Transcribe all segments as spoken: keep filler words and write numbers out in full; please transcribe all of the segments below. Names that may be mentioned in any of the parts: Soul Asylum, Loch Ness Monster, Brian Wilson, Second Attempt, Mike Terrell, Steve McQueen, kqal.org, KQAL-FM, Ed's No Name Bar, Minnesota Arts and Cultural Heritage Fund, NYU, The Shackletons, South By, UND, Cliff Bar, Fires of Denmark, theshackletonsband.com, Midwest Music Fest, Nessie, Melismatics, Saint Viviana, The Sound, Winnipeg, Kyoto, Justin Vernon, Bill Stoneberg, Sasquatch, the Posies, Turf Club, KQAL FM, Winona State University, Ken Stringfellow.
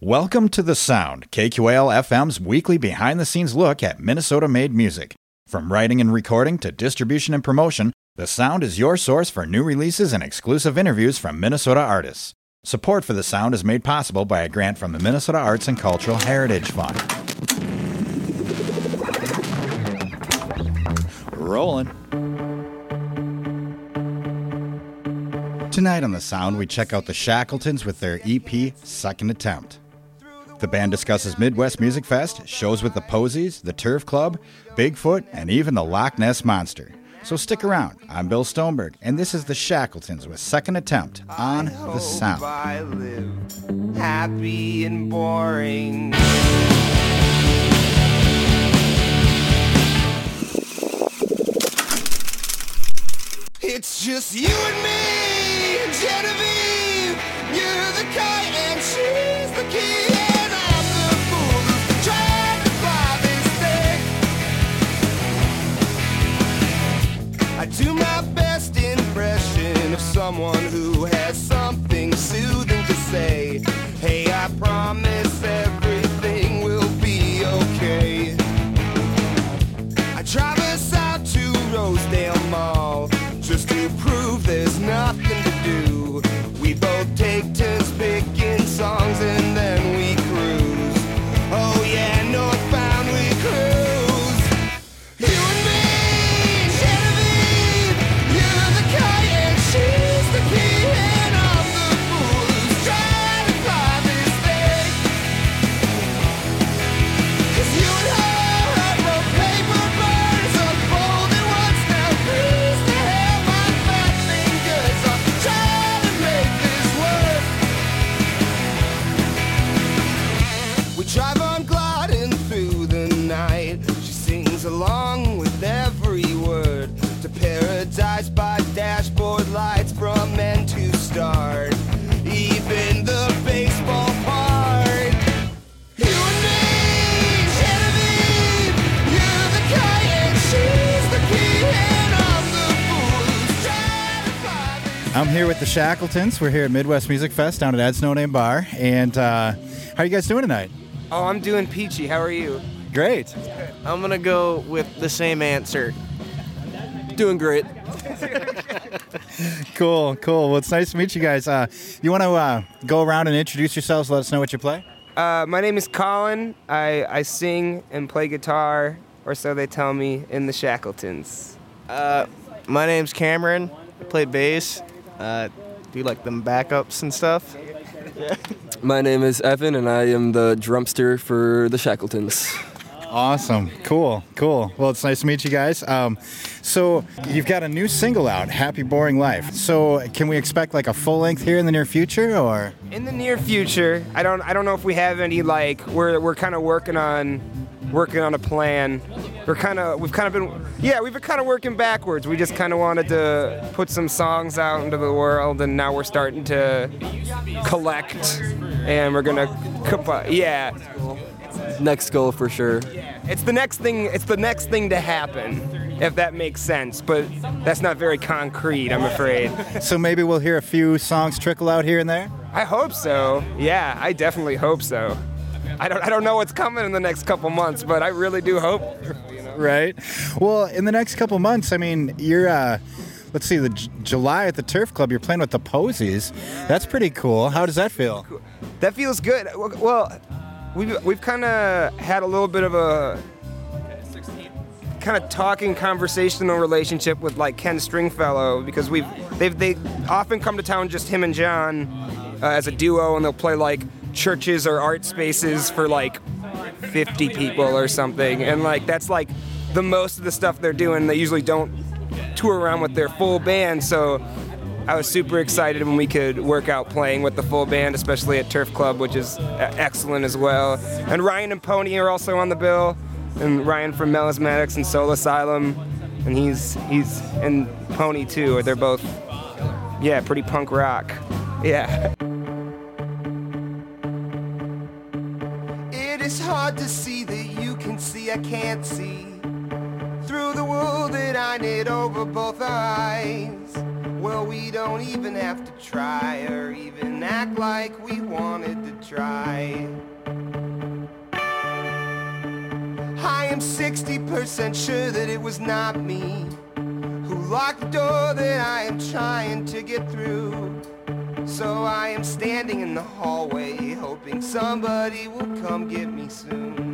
Welcome to The Sound, K Q A L F M's weekly behind-the-scenes look at Minnesota-made music. From writing and recording to distribution and promotion, The Sound is your source for new releases and exclusive interviews from Minnesota artists. Support for The Sound is made possible by a grant from the Minnesota Arts and Cultural Heritage Fund. Rolling. Tonight on The Sound, we check out the Shackletons with their E P, Second Attempt. The band discusses Midwest Music Fest, shows with the Posies, the Turf Club, Bigfoot, and even the Loch Ness Monster. So stick around. I'm Bill Stoneberg, and this is the Shackletons with Second Attempt on The Sound. I hope I live happy and boring. It's just you and me, Genevieve. You're the kite and she's the key. I do my best impression of someone who has something soothing to say. Hey, I promise everything will be okay. I traverse out to Rosedale Mall just to prove there's nothing to do. We both take turns picking songs and then we cruise. Oh yeah, northbound we cruise. I'm here with the Shackletons. We're here at Midwest Music Fest down at Ed's No Name Bar. And uh, how are you guys doing tonight? Oh, I'm doing peachy. How are you? Great. I'm going to go with the same answer. Doing great. Cool, cool. Well, it's nice to meet you guys. Uh, you want to uh, go around and introduce yourselves? Let us know what you play. Uh, my name is Colin. I, I sing and play guitar, or so they tell me, in the Shackletons. Uh, my name's Cameron. I play bass. Uh, do like them backups and stuff. Yeah. My name is Evan, and I am the drumster for the Shackletons. Awesome. Cool. Cool. Well, it's nice to meet you guys. Um, so you've got a new single out, Happy Boring Life. So can we expect like a full length here in the near future, or? In the near future, I don't. I don't know if we have any. Like we're we're kind of working on. Working on a plan. We're kind of, we've kind of been, yeah, we've been kind of working backwards. We just kind of wanted to put some songs out into the world, and now we're starting to collect, and we're gonna, comp- yeah. Next goal for sure. It's the next thing. It's the next thing to happen, if that makes sense. But that's not very concrete, I'm afraid. So maybe we'll hear a few songs trickle out here and there. I hope so. Yeah, I definitely hope so. I don't I don't know what's coming in the next couple months, but I really do hope. You know? Right. Well, in the next couple months, I mean, you're, uh, let's see, the J- July at the Turf Club, you're playing with the Posies. That's pretty cool. How does that feel? That feels good. Well, we've, we've kind of had a little bit of a kind of talking conversational relationship with, like, Ken Stringfellow, because we've they've, they often come to town, just him and John, uh, as a duo, and they'll play, like, churches or art spaces for like fifty people or something, and like that's like the most of the stuff they're doing. They usually don't tour around with their full band, so I was super excited when we could work out playing with the full band, especially at Turf Club, which is excellent as well. And Ryan and Pony are also on the bill, and Ryan from Melismatics and Soul Asylum, and he's he's and Pony too. They're both, yeah, pretty punk rock. Yeah. It's hard to see that you can see I can't see through the wool that I knit over both eyes. Well, we don't even have to try or even act like we wanted to try. I am sixty percent sure that it was not me who locked the door that I am trying to get through. So I am standing in the hallway hoping somebody will come get me soon.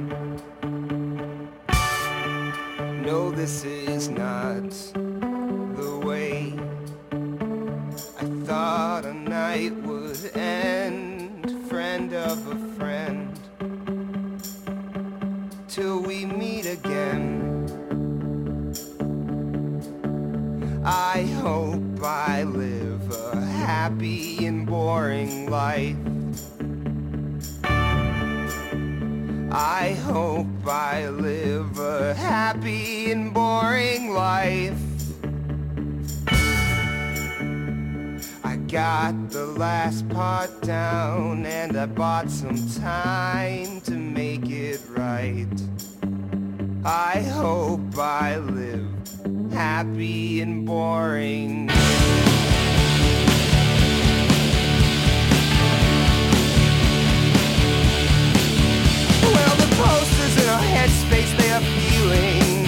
No, this is not the way I thought a night would end, friend of a friend, till we meet again. I hope I live a happy and boring life. I hope I live a happy and boring life. I got the last part down and I bought some time to make it right. I hope I live happy and boring. Posters in our headspace, they are feeling.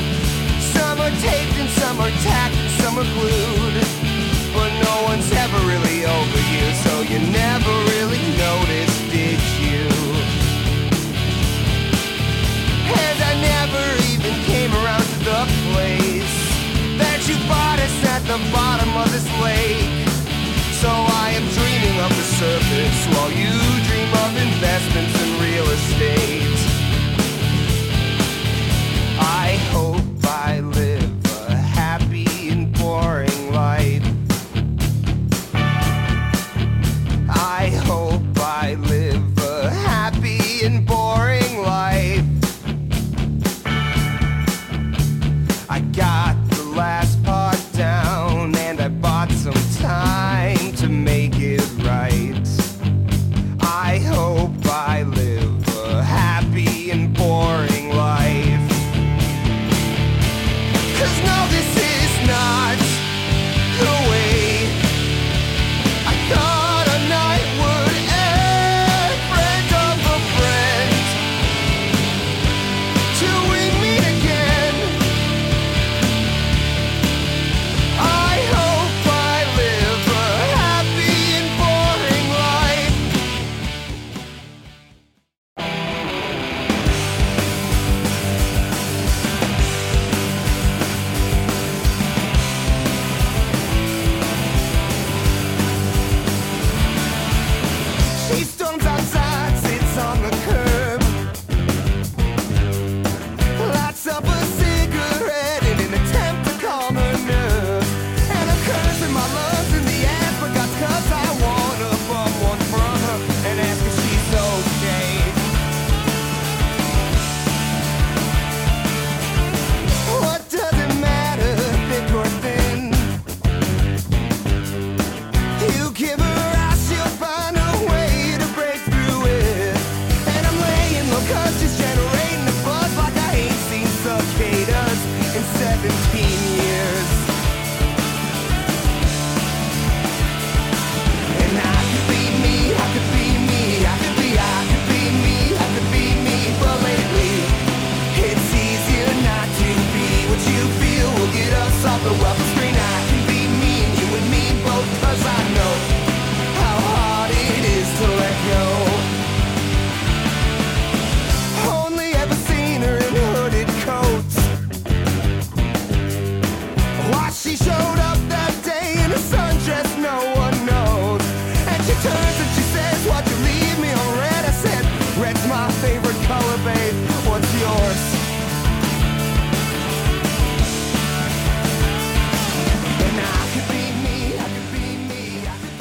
Some are taped and some are tacked and some are glued. But no one's ever really over you, so you never really noticed, did you? And I never even came around to the place that you bought us at the bottom of this lake. So I am dreaming of the surface while you dream of investments in real estate. I hope I live a happy and boring life. I hope I live a happy and boring life. I got the last part down and I bought some time to make it right. I hope I live a happy and boring life. No, this is not the way I thought a night would end, friend of a friend, till we meet again. I hope I live a happy and boring life.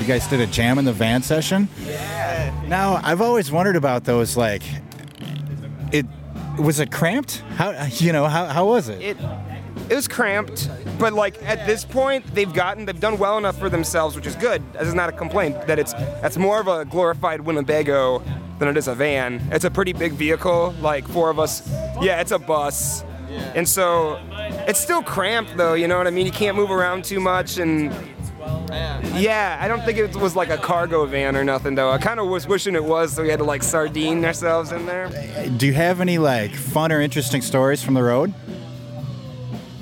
You guys did a jam in the van session? Yeah. Now, I've always wondered about those, like, it was it cramped? How, you know, how, how was it? It it was cramped, but, like, at this point, they've gotten, they've done well enough for themselves, which is good. This is not a complaint, that it's, that's more of a glorified Winnebago than it is a van. It's a pretty big vehicle, like, four of us. Yeah, it's a bus. And so, it's still cramped, though, you know what I mean? You can't move around too much, and Yeah, yeah I don't think it was like a cargo van or nothing, though. I kind of was wishing it was, so we had to like sardine ourselves in there. Do you have any like fun or interesting stories from the road?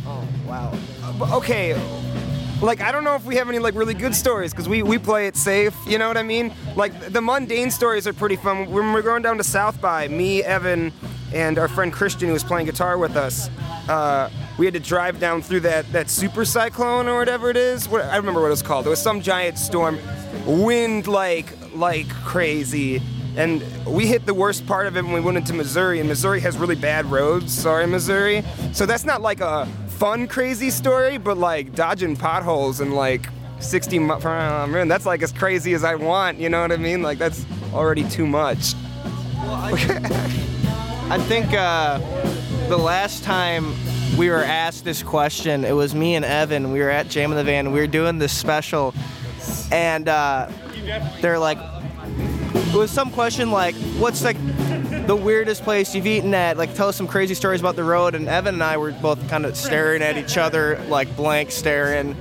Oh, wow. Okay. Like, I don't know if we have any, like, really good stories, because we, we play it safe, you know what I mean? Like, the mundane stories are pretty fun. When we're going down to South By, me, Evan, and our friend Christian, who was playing guitar with us, uh, we had to drive down through that, that super cyclone or whatever it is. What, I remember what it was called. There was some giant storm, wind like like crazy, and we hit the worst part of it when we went into Missouri, and Missouri has really bad roads. Sorry, Missouri. So that's not like a fun, crazy story, but like dodging potholes and like sixty miles per hour, that's like as crazy as I want, you know what I mean? Like, that's already too much. Well, I, I think uh, the last time we were asked this question, it was me and Evan. We were at Jam in the Van, we were doing this special, and uh, they're like, it was some question like, what's like the weirdest place you've eaten at? Like, tell us some crazy stories about the road. And Evan and I were both kind of staring at each other, like blank staring.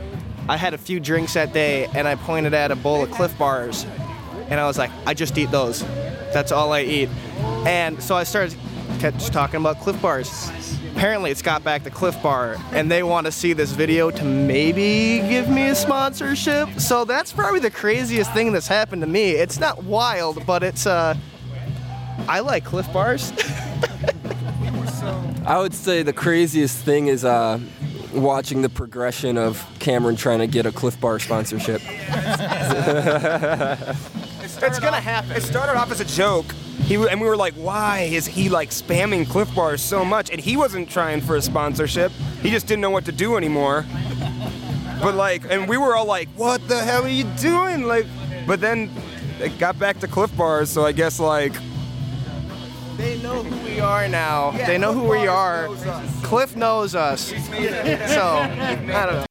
I had a few drinks that day, and I pointed at a bowl of Cliff Bars, and I was like, I just eat those. That's all I eat. And so I started kept talking about Cliff Bars. Apparently, it's got back to Cliff Bar, and they want to see this video to maybe give me a sponsorship. So that's probably the craziest thing that's happened to me. It's not wild, but it's, uh, I like Cliff Bars. I would say the craziest thing is uh, watching the progression of Cameron trying to get a Cliff Bar sponsorship. It's going to happen. It started off as a joke. He, and we were like, why is he like spamming Cliff Bars so much? And he wasn't trying for a sponsorship. He just didn't know what to do anymore. But like, and we were all like, what the hell are you doing? Like, but then it got back to Cliff Bars, so I guess like... They know who we are now. Yeah, they know Cliff who we are. Knows Cliff knows us. So, I don't know.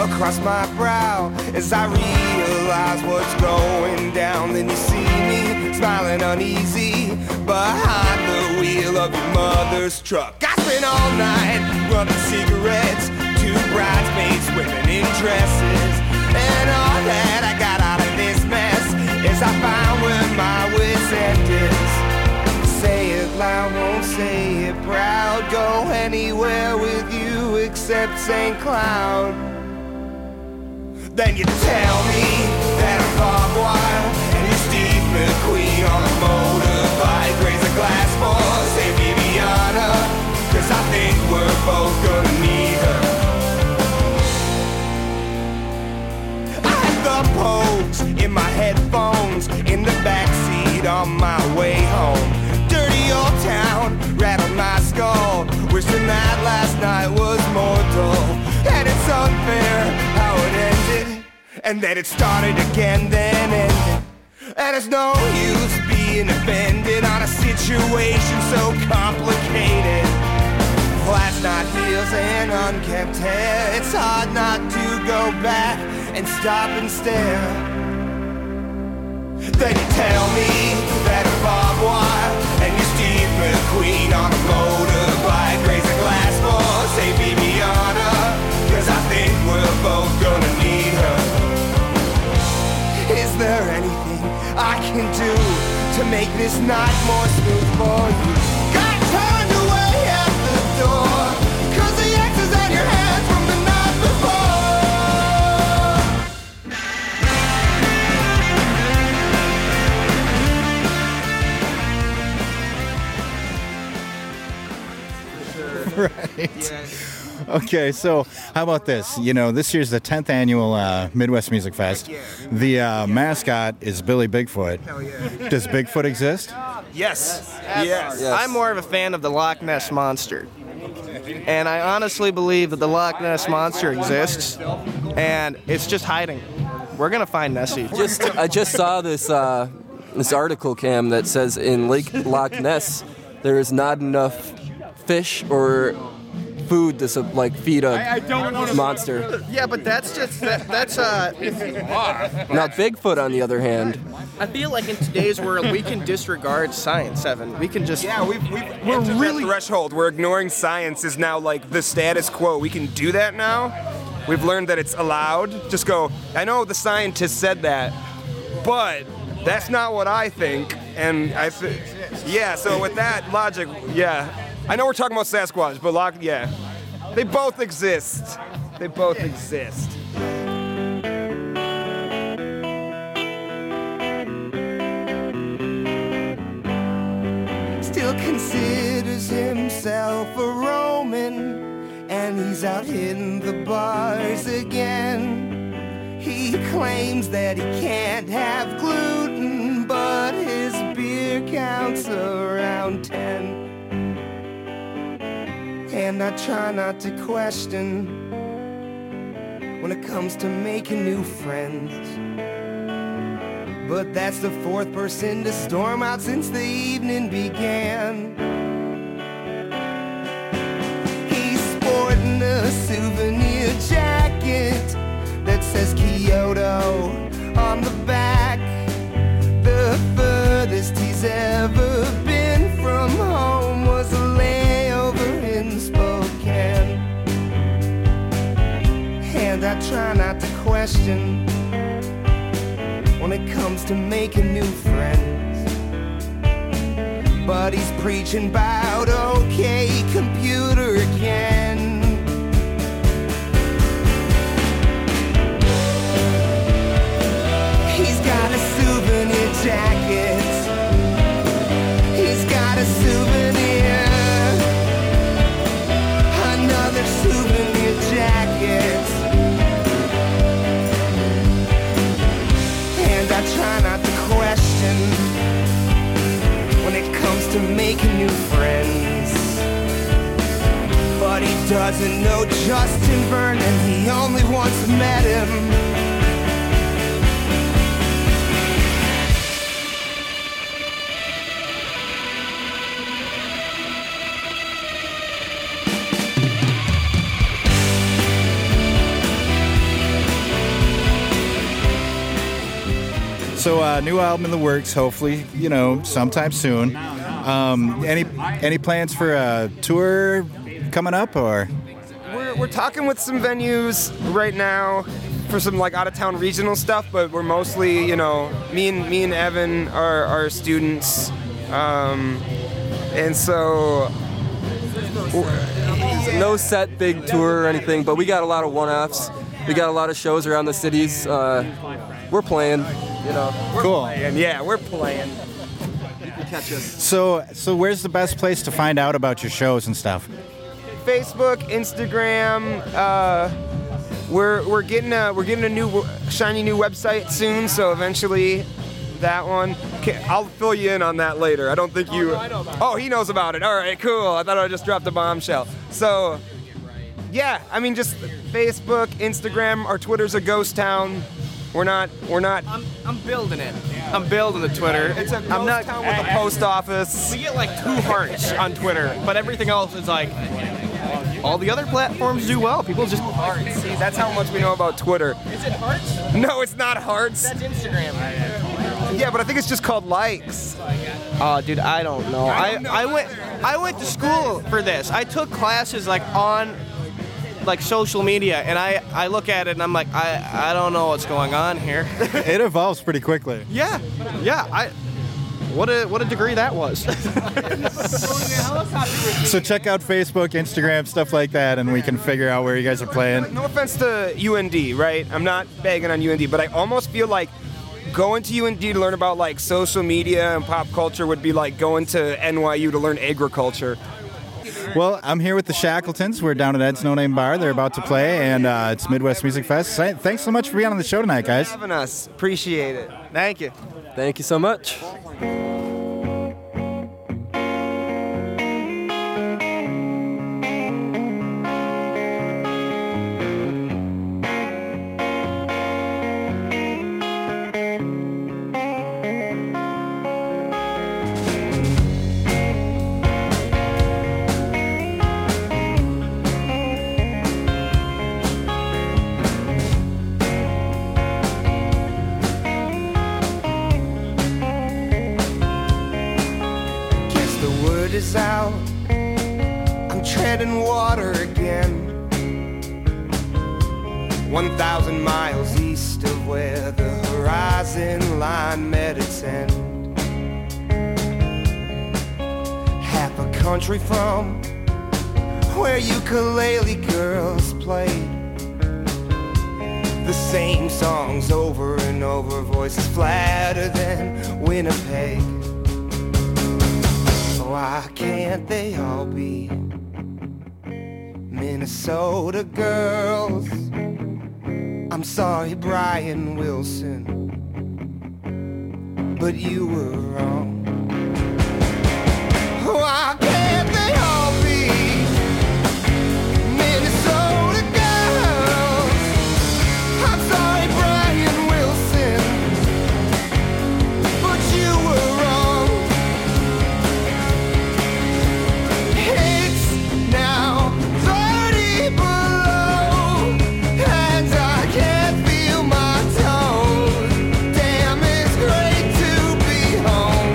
Across my brow as I realize what's going down. Then you see me smiling uneasy behind the wheel of your mother's truck. I spent all night rubbing cigarettes, two bridesmaids, women in dresses. And all that I got out of this mess is I find where my wits end is. Say it loud, won't say it proud. Go anywhere with you except Saint Cloud. Then you tell me that I'm Bob Wilde and you're Steve McQueen on a motorbike. Raise a glass for Saint Viviana, cause I think we're both gonna need her. I had the pose in my headphones, in the backseat on my way home. Dirty old town rattled my skull, wishing that last night was more dull. And it's unfair how it ended, and then it started again, then ended. And it's no use being offended on a situation so complicated. Last night feels an unkempt hair. It's hard not to go back and stop and stare. Then you tell me that a barbed wire and you're Steve McQueen on a motorbike. Raise a glass for Saint Viviana, cause I think we're both gonna need her. Is there anything I can do to make this night more smooth for you? Got turned away at the door, cause the X is on your hands from the night before. Right. Yeah. Okay, so how about this? You know, this year's the tenth annual uh, Midwest Music Fest. The uh, mascot is Billy Bigfoot. Hell yeah. Does Bigfoot exist? Yes. Yes. I'm more of a fan of the Loch Ness Monster. And I honestly believe that the Loch Ness Monster exists, and it's just hiding. We're going to find Nessie. Just, I just saw this, uh, this article, Cam, that says in Lake Loch Ness, there is not enough fish or... food to like feed a I, I don't want monster. Yeah, but that's just that, that's uh. Now Bigfoot, on the other hand, I feel like in today's world we can disregard science, Evan. We can just yeah, we we we're really threshold. We're ignoring science is now like the status quo. We can do that now. We've learned that it's allowed. Just go. I know the scientist said that, but that's not what I think. And I th- yeah. So with that logic, yeah. I know we're talking about Sasquatch, but Loch, yeah. They both exist. They both yeah. exist. Still considers himself a Roman, and he's out hitting the bars again. He claims that he can't have gluten, but his beer counts around ten. And I try not to question when it comes to making new friends. But that's the fourth person to storm out since the evening began. He's sporting a souvenir jacket that says Kyoto on the back. The furthest he's ever been from home was a I try not to question when it comes to making new friends. But he's preaching about OK Computer again. He's got a souvenir jacket. He's got a souvenir. Another souvenir jacket. I try not to question when it comes to making new friends. But he doesn't know Justin Vernon, he only once met him. So uh, new album in the works, hopefully, you know, sometime soon. Um, any any plans for a tour coming up, or? We're we're talking with some venues right now for some like out of town regional stuff, but we're mostly, you know, me and me and Evan are are students, um, and so. No set big tour or anything, but we got a lot of one-offs. We got a lot of shows around the cities. Uh, we're playing. You know, we're cool. Playing. Yeah, we're playing. You can catch us. So, so where's the best place to find out about your shows and stuff? Facebook, Instagram. Uh, we're we're getting a we're getting a new shiny new website soon. So eventually, that one. Okay, I'll fill you in on that later. I don't think you. Oh, no, I know about it. Oh, he knows about it. All right, cool. I thought I just dropped a bombshell. So, yeah, I mean, just Facebook, Instagram. Our Twitter's a ghost town. We're not, we're not... I'm, I'm building it. I'm building the Twitter. It's a ghost not, town with a post office. We get like two hearts on Twitter, but everything else is like... All the other platforms do well. People just... Hearts. See, that's how much we know about Twitter. Is it hearts? No, it's not hearts. That's Instagram. Yeah, but I think it's just called likes. Oh, dude, I don't know. I, don't know I, I went I went to school for this. I took classes like on... like social media, and I, I look at it and I'm like, I, I don't know what's going on here. It evolves pretty quickly. Yeah, yeah. I what a what a degree that was. So check out Facebook, Instagram, stuff like that, and we can figure out where you guys are playing. No offense to U N D, right? I'm not bagging on U N D, but I almost feel like going to U N D to learn about like social media and pop culture would be like going to N Y U to learn agriculture. Well, I'm here with the Shackletons. We're down at Ed's No Name Bar. They're about to play, and uh, it's Midwest Music Fest. Thanks so much for being on the show tonight, guys. Thanks for having us. Appreciate it. Thank you. Thank you so much. is out. I'm treading water again, one thousand miles east of where the horizon line met its end. Half a country from where ukulele girls played the same songs over and over, voices flatter than Winnipeg. Oh, why can't they all be Minnesota girls? I'm sorry, Brian Wilson, but you were wrong. Why can't they all be Minnesota girls? I'm sorry, Brian Wilson, but you were wrong. It's now thirty below, and I can't feel my toes. Damn, it's great to be home.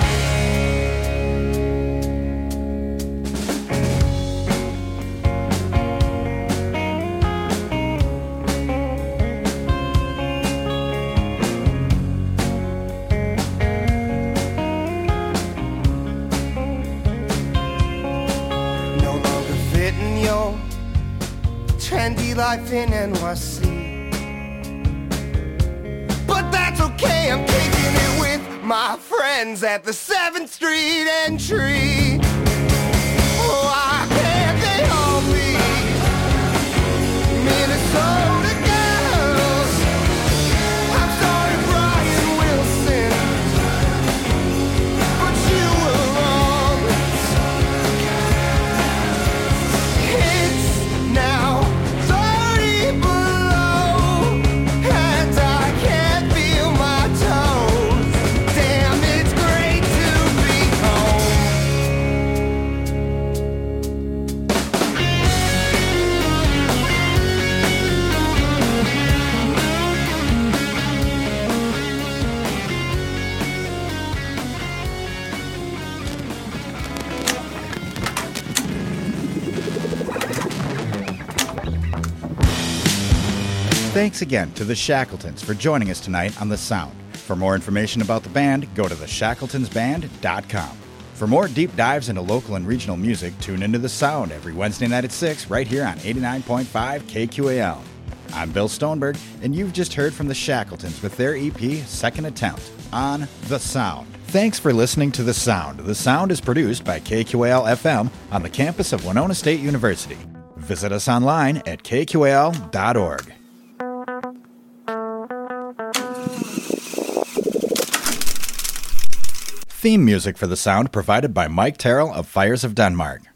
No longer fitting your trendy life in N Y C, but that's okay, I'm kicking it with my friends at the seventh Street entry. Why can't they all be Minnesota girls? I'm sorry, Brian Wilson, but you were wrong. It's now thirty below, and I can't feel my toes. Damn, it's great to be home. Thanks again to the Shackletons for joining us tonight on The Sound. For more information about the band, go to the shackletons band dot com. For more deep dives into local and regional music, tune into The Sound every Wednesday night at six right here on eighty-nine point five K Q A L. I'm Bill Stoneberg, and you've just heard from the Shackletons with their E P, Second Attempt, on The Sound. Thanks for listening to The Sound. The Sound is produced by K Q A L F M on the campus of Winona State University. Visit us online at k q a l dot org. Theme music for The Sound provided by Mike Terrell of Fires of Denmark.